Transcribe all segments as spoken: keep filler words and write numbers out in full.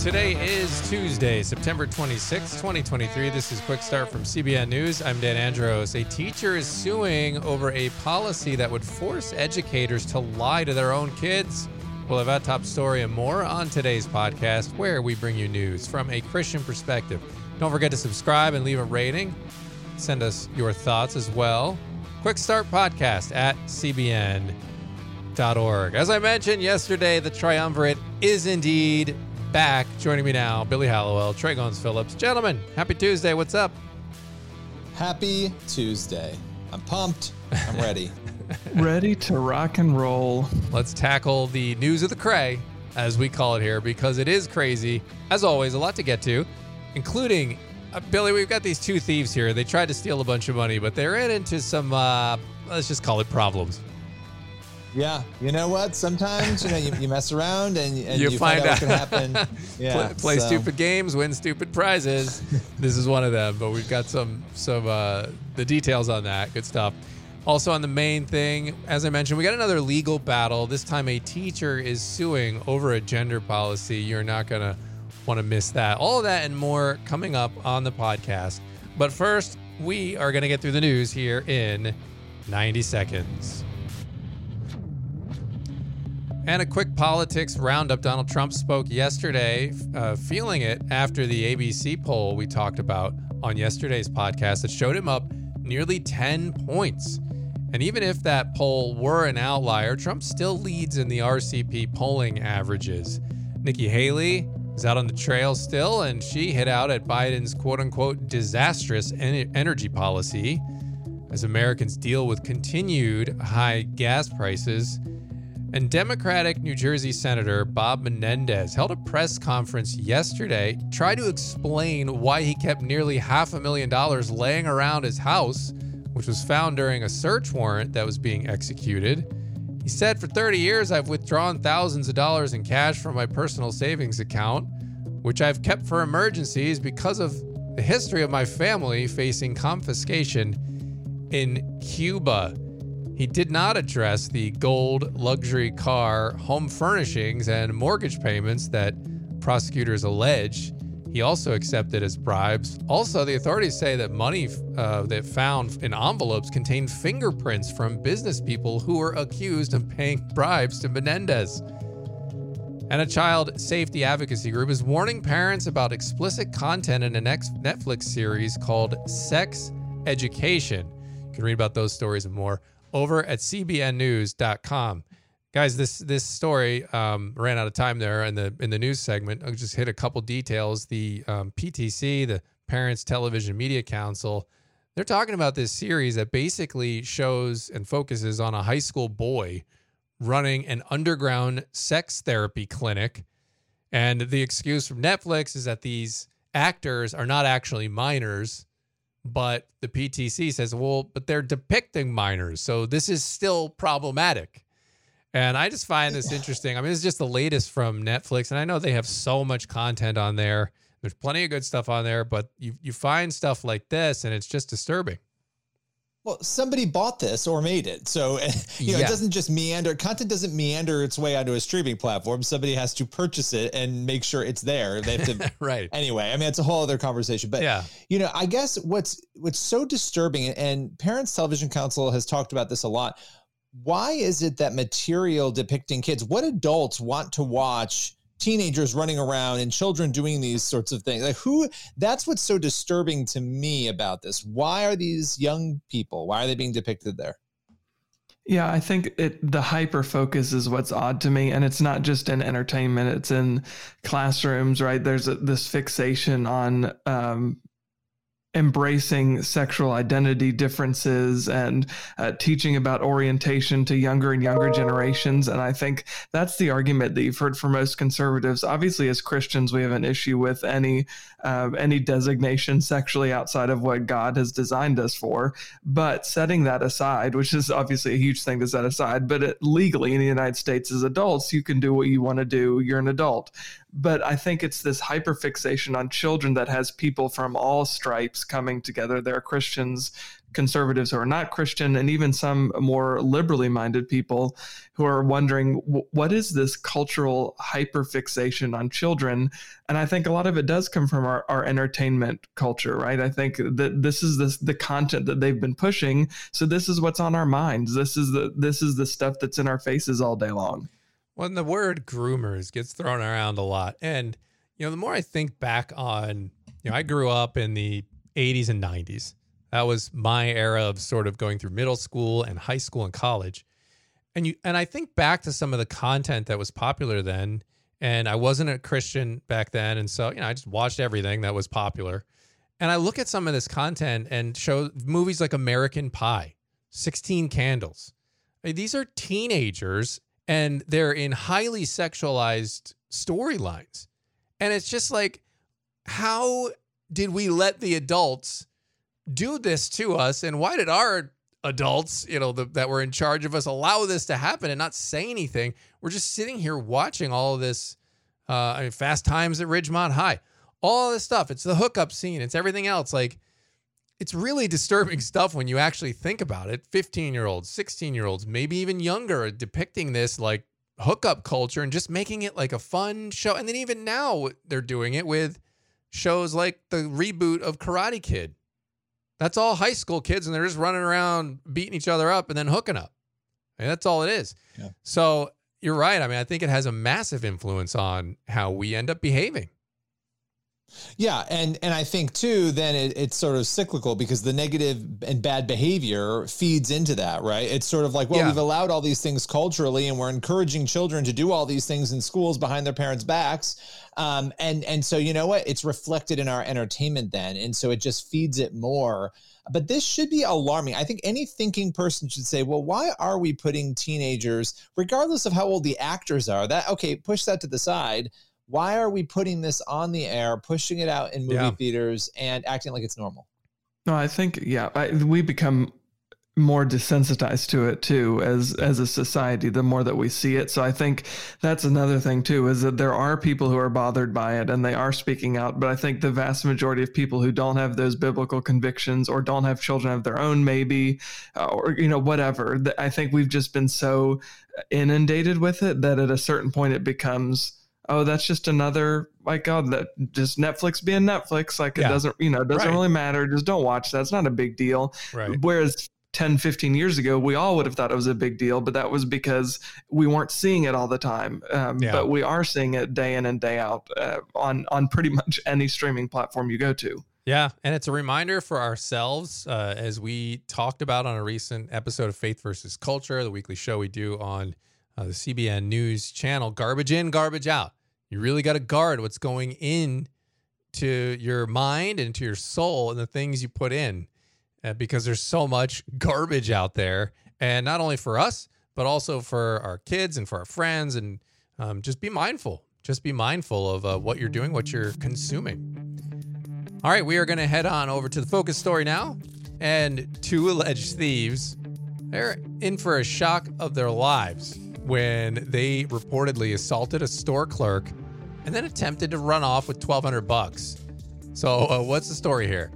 Today is Tuesday, September twenty-sixth, twenty twenty-three. This is Quick Start from C B N News. I'm Dan Andros. A teacher is suing over a policy that would force educators to lie to their own kids. We'll have that top story and more on today's podcast, where we bring you news from a Christian perspective. Don't forget to subscribe and leave a rating. Send us your thoughts as well. Quick Start Podcast at C B N dot org. As I mentioned yesterday, the triumvirate is indeed back. Joining me now, Billy Hallowell, Trey Gons Phillips. Gentlemen, happy Tuesday. What's up? Happy Tuesday. I'm pumped. I'm ready. Ready to rock and roll. Let's tackle the news of the cray, as we call it here, because it is crazy. As always, a lot to get to, including, uh, Billy, we've got these two thieves here. They tried to steal a bunch of money, but they're in into some, uh, let's just call it problems. Yeah, you know what? Sometimes you know you, you mess around and, and you, you find, find out, out what's going to happen. Yeah, play play so. stupid games, win stupid prizes. This is one of them, but we've got some some uh, the details on that. Good stuff. Also on the main thing, as I mentioned, we got another legal battle. This time, a teacher is suing over a gender policy. You're not going to want to miss that. All of that and more coming up on the podcast. But first, we are going to get through the news here in ninety seconds. And a quick politics roundup. Donald Trump spoke yesterday, uh, feeling it after the A B C poll we talked about on yesterday's podcast that showed him up nearly ten points. And even if that poll were an outlier, Trump still leads in the R C P polling averages. Nikki Haley is out on the trail still, and she hit out at Biden's quote-unquote disastrous en- energy policy as Americans deal with continued high gas prices. And Democratic New Jersey Senator Bob Menendez held a press conference yesterday, tried to explain why he kept nearly half a million dollars laying around his house, which was found during a search warrant that was being executed. He said, for thirty years, I've withdrawn thousands of dollars in cash from my personal savings account, which I've kept for emergencies because of the history of my family facing confiscation in Cuba. He did not address the gold, luxury car, home furnishings, and mortgage payments that prosecutors allege he also accepted as bribes. Also, the authorities say that money uh, that found in envelopes contained fingerprints from business people who were accused of paying bribes to Menendez. And a child safety advocacy group is warning parents about explicit content in the next Netflix series called Sex Education. You can read about those stories and more over at C B N news dot com. Guys, this this story um, ran out of time there in the in the news segment. I'll just hit a couple details. The um, P T C, the Parents Television Media Council, they're talking about this series that basically shows and focuses on a high school boy running an underground sex therapy clinic. And the excuse from Netflix is that these actors are not actually minors. But the P T C says, well, but they're depicting minors, so this is still problematic. And I just find this interesting. I mean, it's just the latest from Netflix, and I know they have so much content on there. There's plenty of good stuff on there, but you you find stuff like this, and it's just disturbing. Well, somebody bought this or made it. So, you know, yeah. It doesn't just meander. Content doesn't meander its way onto a streaming platform. Somebody has to purchase it and make sure it's there. They have to, right. Anyway, I mean, it's a whole other conversation. But, yeah. you know, I guess what's what's so disturbing, and Parents Television Council has talked about this a lot. Why is it that material depicting kids, what adults want to watch teenagers running around and children doing these sorts of things? Like who, that's what's so disturbing to me about this. Why are these young people, why are they being depicted there? Yeah, I think it, the hyper focus is what's odd to me. And it's not just in entertainment, it's in classrooms, right? There's a, this fixation on, um, embracing sexual identity differences and uh, teaching about orientation to younger and younger generations. And I think that's the argument that you've heard from most conservatives. Obviously, as Christians, we have an issue with any uh, any designation sexually outside of what God has designed us for. But setting that aside, which is obviously a huge thing to set aside, but it, legally in the United States as adults, you can do what you want to do. You're an adult. But I think it's this hyperfixation on children that has people from all stripes coming together. There are Christians, conservatives who are not Christian, and even some more liberally minded people who are wondering, what is this cultural hyperfixation on children? And I think a lot of it does come from our, our entertainment culture, right? I think that this is this, the content that they've been pushing. So this is what's on our minds. This is the, this is the stuff that's in our faces all day long. When the word groomers gets thrown around a lot. And, you know, the more I think back on, you know, I grew up in the eighties and nineties. That was my era of sort of going through middle school and high school and college. And you and I think back to some of the content that was popular then, and I wasn't a Christian back then, and so, you know, I just watched everything that was popular. And I look at some of this content and show movies like American Pie, sixteen Candles. I mean, these are teenagers and they're in highly sexualized storylines. And it's just like, how did we let the adults do this to us? And why did our adults, you know, the, that were in charge of us, allow this to happen and not say anything? We're just sitting here watching all of this. Uh, I mean, Fast Times at Ridgemont High, all this stuff. It's the hookup scene. It's everything else. Like, it's really disturbing stuff when you actually think about it. fifteen year olds, sixteen year olds, maybe even younger, are depicting this like hookup culture and just making it like a fun show. And then even now they're doing it with shows like the reboot of Karate Kid. That's all high school kids, and they're just running around beating each other up and then hooking up. I mean, that's all it is. Yeah. So you're right. I mean, I think it has a massive influence on how we end up behaving. Yeah. And, and I think too, then it, it's sort of cyclical, because the negative and bad behavior feeds into that, right? It's sort of like, well, yeah. we've allowed all these things culturally, and we're encouraging children to do all these things in schools behind their parents' backs. Um, and, and so, you know what, it's reflected in our entertainment then. And so it just feeds it more. But this should be alarming. I think any thinking person should say, well, why are we putting teenagers, regardless of how old the actors are, that, okay, push that to the side. Why are we putting this on the air, pushing it out in movie yeah. theaters, and acting like it's normal? No, I think, yeah, I, we become more desensitized to it too, as, as a society, the more that we see it. So I think that's another thing too, is that there are people who are bothered by it and they are speaking out. But I think the vast majority of people who don't have those biblical convictions, or don't have children of their own, maybe, uh, or, you know, whatever, th- I think we've just been so inundated with it that at a certain point it becomes, oh, that's just another, my God, that just Netflix being Netflix. Like yeah. it doesn't, you know, it doesn't right. really matter. Just don't watch that. It's not a big deal. Right. Whereas ten, fifteen years ago, we all would have thought it was a big deal, but that was because we weren't seeing it all the time. Um, yeah. But we are seeing it day in and day out uh, on, on pretty much any streaming platform you go to. Yeah. And it's a reminder for ourselves, uh, as we talked about on a recent episode of Faith versus Culture, the weekly show we do on uh, the C B N News channel, garbage in, garbage out. You really got to guard what's going in to your mind and to your soul, and the things you put in, uh, because there's so much garbage out there. And not only for us, but also for our kids and for our friends. And um, just be mindful. Just be mindful of uh, what you're doing, what you're consuming. All right, we are going to head on over to the focus story now. And two alleged thieves, they're in for a shock of their lives when they reportedly assaulted a store clerk and then attempted to run off with twelve hundred bucks. So uh, what's the story here?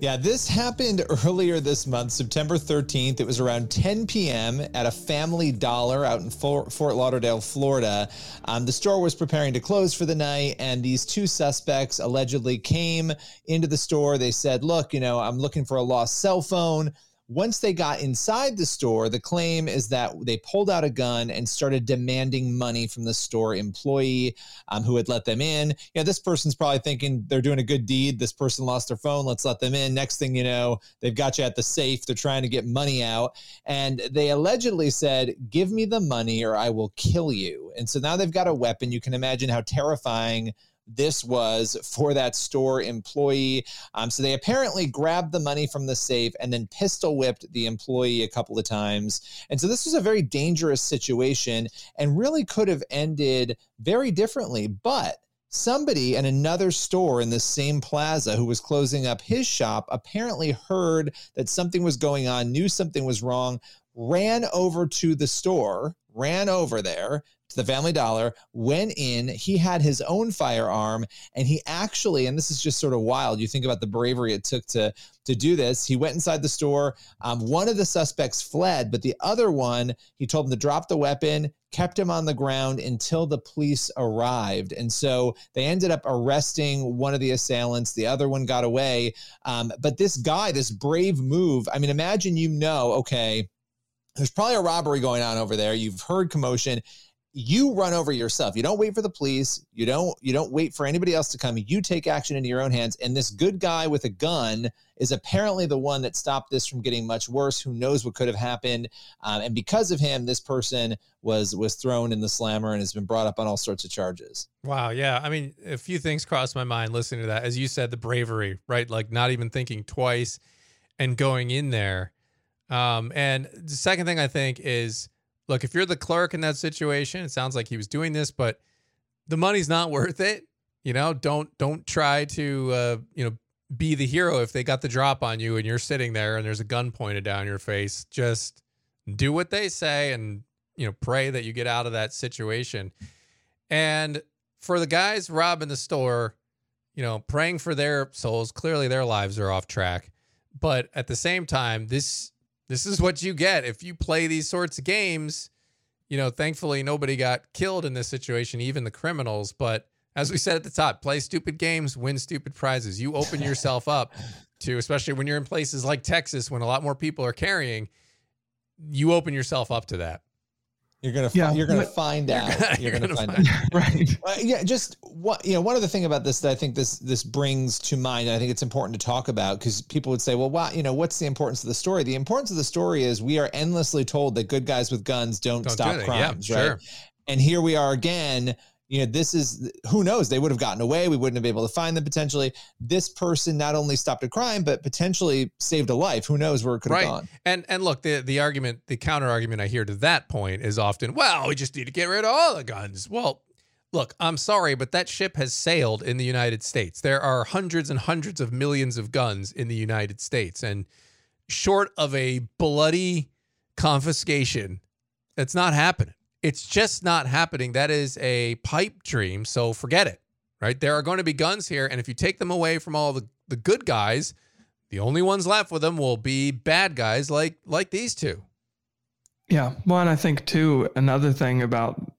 Yeah, this happened earlier this month, September thirteenth. It was around ten p.m. at a Family Dollar out in Fort Lauderdale, Florida. Um, the store was preparing to close for the night, and these two suspects allegedly came into the store. They said, look, you know, I'm looking for a lost cell phone. Once they got inside the store, the claim is that they pulled out a gun and started demanding money from the store employee um, who had let them in. You know, this person's probably thinking they're doing a good deed. This person lost their phone. Let's let them in. Next thing you know, they've got you at the safe. They're trying to get money out. And they allegedly said, give me the money or I will kill you. And so now they've got a weapon. You can imagine how terrifying this was for that store employee. Um, so they apparently grabbed the money from the safe and then pistol whipped the employee a couple of times. And so this was a very dangerous situation and really could have ended very differently. But somebody in another store in the same plaza who was closing up his shop apparently heard that something was going on, knew something was wrong, ran over to the store, ran over there to the Family Dollar, went in, he had his own firearm, and he actually, and this is just sort of wild, you think about the bravery it took to, to do this, he went inside the store, um, one of the suspects fled, but the other one, he told him to drop the weapon, kept him on the ground until the police arrived. And so they ended up arresting one of the assailants. The other one got away. Um, but this guy, this brave move, I mean, imagine, you know, okay, there's probably a robbery going on over there. You've heard commotion. You run over yourself. You don't wait for the police. You don't, you don't wait for anybody else to come. You take action into your own hands. And this good guy with a gun is apparently the one that stopped this from getting much worse. Who knows what could have happened? Um, and because of him, this person was, was thrown in the slammer and has been brought up on all sorts of charges. Wow. Yeah. I mean, a few things crossed my mind listening to that. As you said, the bravery, right? Like not even thinking twice and going in there. Um, and the second thing I think is, look, if you're the clerk in that situation, it sounds like he was doing this, but the money's not worth it. You know, don't don't try to, uh, you know, be the hero if they got the drop on you and you're sitting there and there's a gun pointed down your face. Just do what they say and, you know, pray that you get out of that situation. And for the guys robbing the store, you know, praying for their souls, clearly their lives are off track. But at the same time, this... This is what you get if you play these sorts of games. You know, thankfully nobody got killed in this situation, even the criminals. But as we said at the top, play stupid games, win stupid prizes. You open yourself up to, especially when you're in places like Texas, when a lot more people are carrying, you open yourself up to that. You're gonna, yeah, fi- you're gonna find you're out. Gonna, you're, you're gonna, gonna find, find out, right? Uh, yeah, just what you know. One other thing about this that I think this this brings to mind, and I think it's important to talk about, because people would say, "Well, wow, you know, what's the importance of the story?" The importance of the story is we are endlessly told that good guys with guns don't, don't stop do crimes, yeah, right? Sure. And here we are again. You know, this is, who knows, they would have gotten away. We wouldn't have been able to find them potentially. This person not only stopped a crime, but potentially saved a life. Who knows where it could have gone. And and look, the, the argument, the counter argument I hear to that point is often, well, we just need to get rid of all the guns. Well, look, I'm sorry, but that ship has sailed in the United States. There are hundreds and hundreds of millions of guns in the United States. And short of a bloody confiscation, it's not happening. It's just not happening. That is a pipe dream, so forget it, right? There are going to be guns here, and if you take them away from all the, the good guys, the only ones left with them will be bad guys like like these two. Yeah, well, and I think, too, another thing about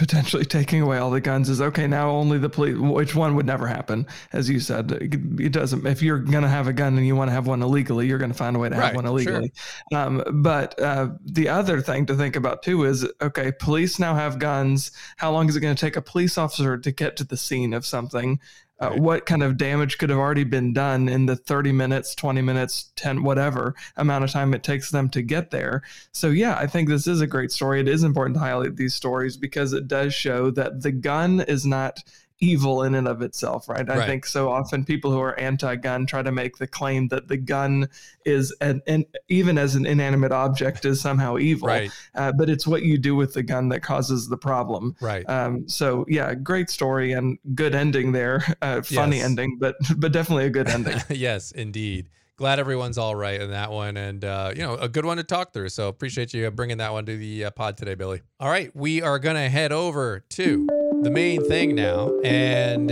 potentially taking away all the guns is, okay, now only the police, which one would never happen, as you said. It doesn't, if you're going to have a gun and you want to have one illegally, you're going to find a way to right, have one illegally. Sure. Um, but uh, the other thing to think about too is, okay, police now have guns. How long is it going to take a police officer to get to the scene of something? Uh, right. What kind of damage could have already been done in the thirty minutes, twenty minutes, ten, whatever amount of time it takes them to get there? So, yeah, I think this is a great story. It is important to highlight these stories because it does show that the gun is not evil in and of itself, right? right. I think so often people who are anti-gun try to make the claim that the gun is, an, an even as an inanimate object, is somehow evil. Right. Uh, but it's what you do with the gun that causes the problem. Right. Um, so yeah, great story and good ending there. Uh, funny yes. ending, but but definitely a good ending. Yes, indeed. Glad everyone's all right in that one, and uh, you know, a good one to talk through. So appreciate you bringing that one to the uh, pod today, Billy. All right, we are gonna head over to the main thing now, and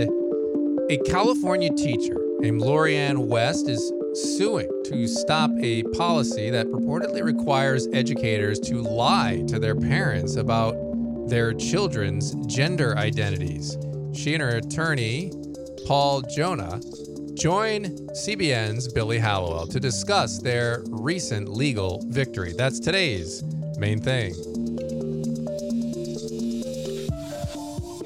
a California teacher named Laurianne West is suing to stop a policy that purportedly requires educators to lie to their parents about their children's gender identities. She and her attorney, Paul Jonah, join C B N's Billy Hallowell to discuss their recent legal victory. That's today's main thing.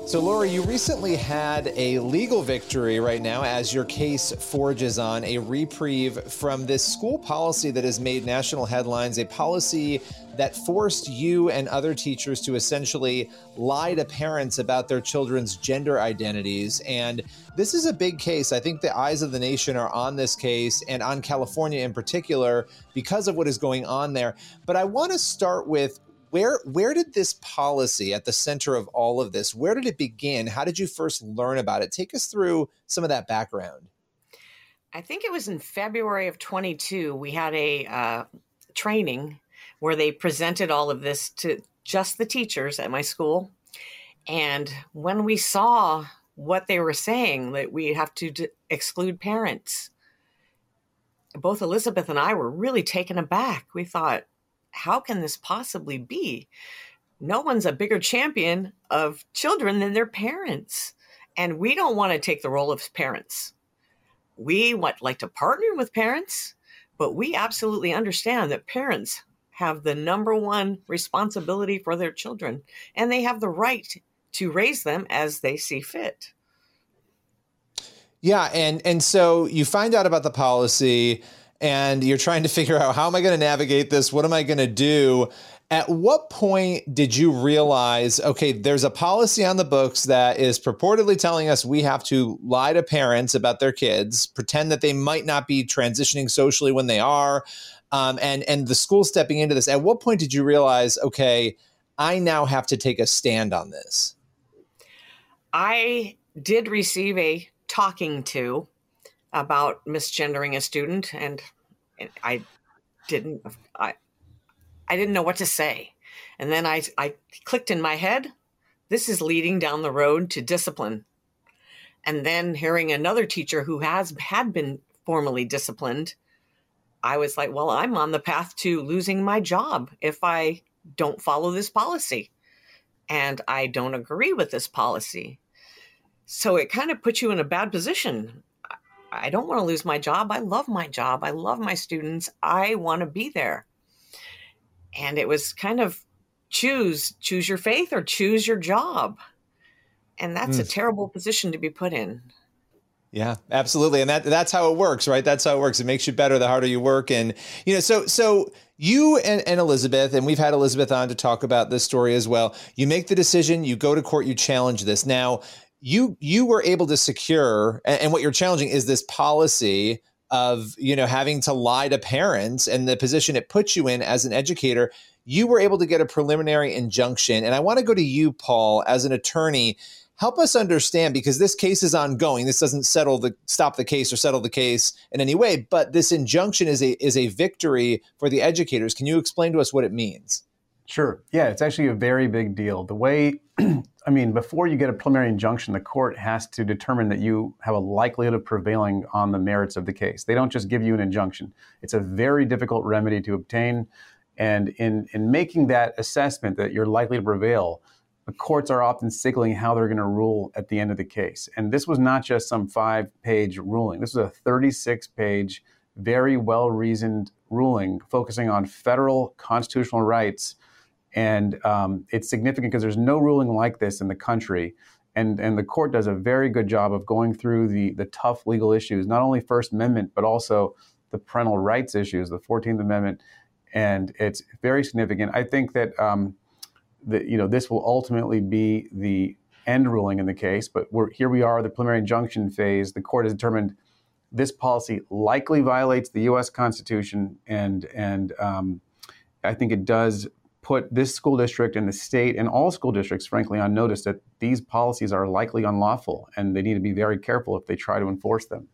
So, Laura, you recently had a legal victory right now as your case forges on, a reprieve from this school policy that has made national headlines, a policy that forced you and other teachers to essentially lie to parents about their children's gender identities. And this is a big case. I think the eyes of the nation are on this case and on California in particular because of what is going on there. But I want to start with, Where where did this policy at the center of all of this, where did it begin? How did you first learn about it? Take us through some of that background. I think it was in February of twenty-two. We had a uh, training where they presented all of this to just the teachers at my school. And when we saw what they were saying, that we have to d- exclude parents, both Elizabeth and I were really taken aback. We thought, how can this possibly be? No one's a bigger champion of children than their parents. And we don't want to take the role of parents. We would like to partner with parents, but we absolutely understand that parents have the number one responsibility for their children, and they have the right to raise them as they see fit. Yeah. And, and so you find out about the policy and you're trying to figure out, how am I going to navigate this? What am I going to do? At what point did you realize, okay, there's a policy on the books that is purportedly telling us we have to lie to parents about their kids, pretend that they might not be transitioning socially when they are, um, and, and the school stepping into this. At what point did you realize, okay, I now have to take a stand on this? I did receive a talking to about misgendering a student, and I didn't I I didn't know what to say. And then I I clicked in my head, this is leading down the road to discipline. And then hearing another teacher who has had been formally disciplined, I was like, well, I'm on the path to losing my job if I don't follow this policy. And I don't agree with this policy. So it kind of puts you in a bad position. I don't want to lose my job. I love my job. I love my students. I want to be there. And it was kind of choose, choose your faith or choose your job. And that's mm. a terrible position to be put in. Yeah, absolutely. And that that's how it works, right? That's how it works. It makes you better the harder you work. And, you know, so so you and, and Elizabeth, and we've had Elizabeth on to talk about this story as well. You make the decision, you go to court, you challenge this. Now, you you were able to secure, and what you're challenging is this policy of, you know, having to lie to parents and the position it puts you in as an educator. You were able to get a preliminary injunction. And I want to go to you, Paul, as an attorney. Help us understand, because this case is ongoing. This doesn't settle the stop the case or settle the case in any way, but this injunction is a is a victory for the educators. Can you explain to us what it means? Sure. Yeah, it's actually a very big deal. The way, I mean, before you get a preliminary injunction, the court has to determine that you have a likelihood of prevailing on the merits of the case. They don't just give you an injunction. It's a very difficult remedy to obtain. And in, in making that assessment that you're likely to prevail, the courts are often signaling how they're going to rule at the end of the case. And this was not just some five-page ruling. This was a thirty-six page, very well-reasoned ruling focusing on federal constitutional rights. And um, it's significant because there's no ruling like this in the country. And and the court does a very good job of going through the, the tough legal issues, not only First Amendment, but also the parental rights issues, the fourteenth amendment. And it's very significant. I think that, um, that you know, this will ultimately be the end ruling in the case. But we're, here we are, the preliminary injunction phase. The court has determined this policy likely violates the U S Constitution. And, and um, I think it does put this school district and the state and all school districts, frankly, on notice that these policies are likely unlawful and they need to be very careful if they try to enforce them.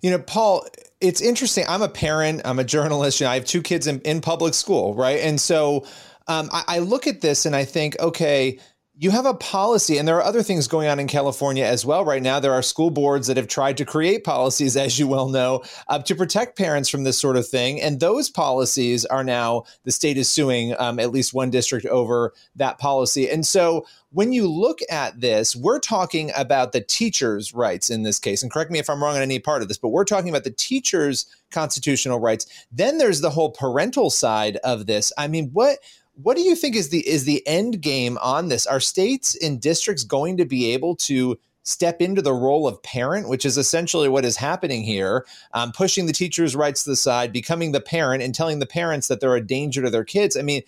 You know, Paul, it's interesting. I'm a parent. I'm a journalist. You know, I have two kids in, in public school, right? And so um, I, I look at this and I think, okay, you have a policy, and there are other things going on in California as well right now. There are school boards that have tried to create policies, as you well know, uh, to protect parents from this sort of thing. And those policies are now, the state is suing um, at least one district over that policy. And so when you look at this, we're talking about the teachers' rights in this case. And correct me if I'm wrong on any part of this, but we're talking about the teachers' constitutional rights. Then there's the whole parental side of this. I mean, what... What do you think is the is the end game on this? Are states and districts going to be able to step into the role of parent, which is essentially what is happening here, um, pushing the teachers' rights to the side, becoming the parent and telling the parents that they're a danger to their kids? I mean,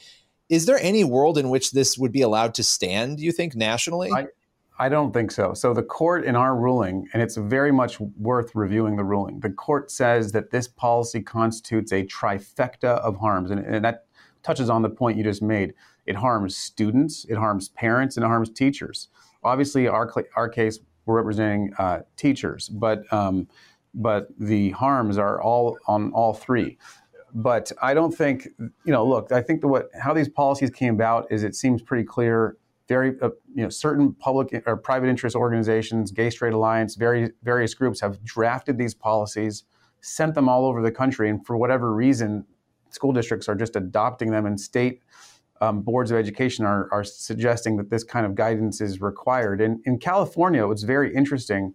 is there any world in which this would be allowed to stand, do you think, nationally? I, I don't think so. So the court in our ruling, and it's very much worth reviewing the ruling, the court says that this policy constitutes a trifecta of harms. And, and that touches on the point you just made. It harms students, it harms parents, and it harms teachers. Obviously, our our case, we're representing uh, teachers, but um, but the harms are all on all three. But I don't think, you know, look, I think the what how these policies came about is it seems pretty clear. Very, uh, you know, certain public or private interest organizations, Gay Straight Alliance, various, various groups have drafted these policies, sent them all over the country. And for whatever reason, school districts are just adopting them, and state um, boards of education are, are suggesting that this kind of guidance is required. And in California, what's very interesting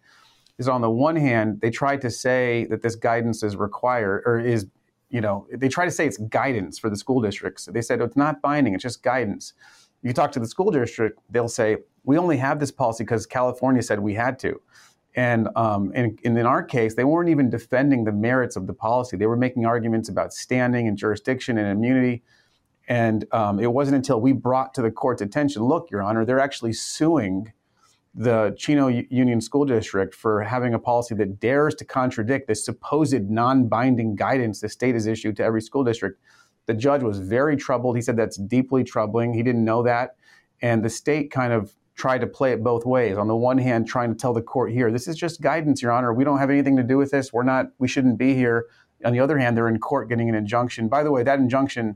is on the one hand, they try to say that this guidance is required or is, you know, they try to say it's guidance for the school districts. So they said, oh, it's not binding, it's just guidance. You talk to the school district, they'll say, we only have this policy because California said we had to. And, um, and, and in our case, they weren't even defending the merits of the policy. They were making arguments about standing and jurisdiction and immunity. And um, it wasn't until we brought to the court's attention, look, Your Honor, they're actually suing the Chino Union School District for having a policy that dares to contradict the supposed non-binding guidance the state has issued to every school district. The judge was very troubled. He said that's deeply troubling. He didn't know that. And the state kind of tried to play it both ways. On the one hand, trying to tell the court here, this is just guidance, Your Honor. We don't have anything to do with this. We're not, we shouldn't be here. On the other hand, they're in court getting an injunction. By the way, that injunction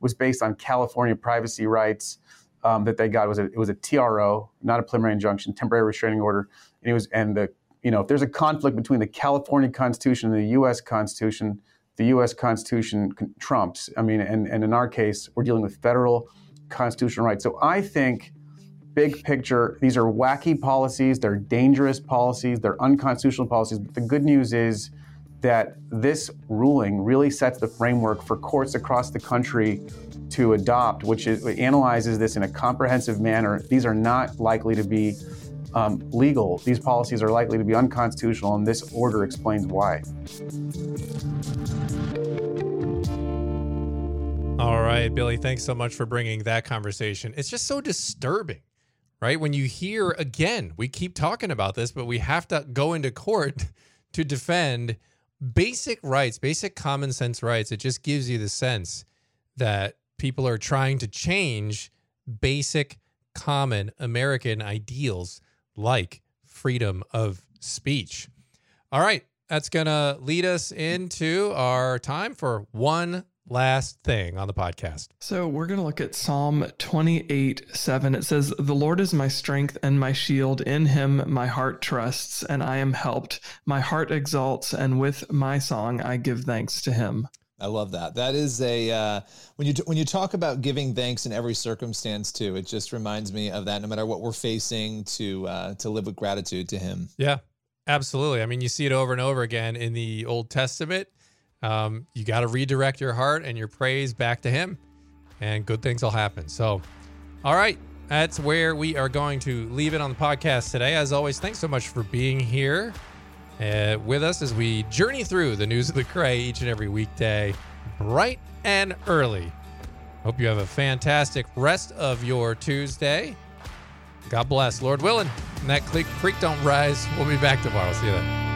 was based on California privacy rights um, that they got. It was, a, it was a T R O, not a preliminary injunction, temporary restraining order. And it was, and the, you know, if there's a conflict between the California Constitution and the U S Constitution, the U S Constitution trumps. I mean, and, and in our case, we're dealing with federal constitutional rights. So I think, big picture, these are wacky policies, they're dangerous policies, they're unconstitutional policies. But the good news is that this ruling really sets the framework for courts across the country to adopt, which is, analyzes this in a comprehensive manner. These are not likely to be Um, legal. These policies are likely to be unconstitutional, and this order explains why. All right, Billy, thanks so much for bringing that conversation. It's just so disturbing, right? When you hear, again, we keep talking about this, but we have to go into court to defend basic rights, basic common sense rights. It just gives you the sense that people are trying to change basic, common American ideals like freedom of speech. All right, that's going to lead us into our time for one last thing on the podcast. So we're going to look at Psalm twenty-eight, seven. It says, "The Lord is my strength and my shield. In him my heart trusts, and I am helped. My heart exalts, and with my song I give thanks to him." I love that. That is a, uh, when you, t- when you talk about giving thanks in every circumstance too, it just reminds me of that, no matter what we're facing, to, uh, to live with gratitude to him. Yeah, absolutely. I mean, you see it over and over again in the Old Testament. Um, you got to redirect your heart and your praise back to him, and good things will happen. So, all right, that's where we are going to leave it on the podcast today. As always, thanks so much for being here Uh, with us as we journey through the news of the cray each and every weekday, bright and early. Hope you have a fantastic rest of your Tuesday. God bless, Lord willing. And that creek, creek don't rise. We'll be back tomorrow. See you then.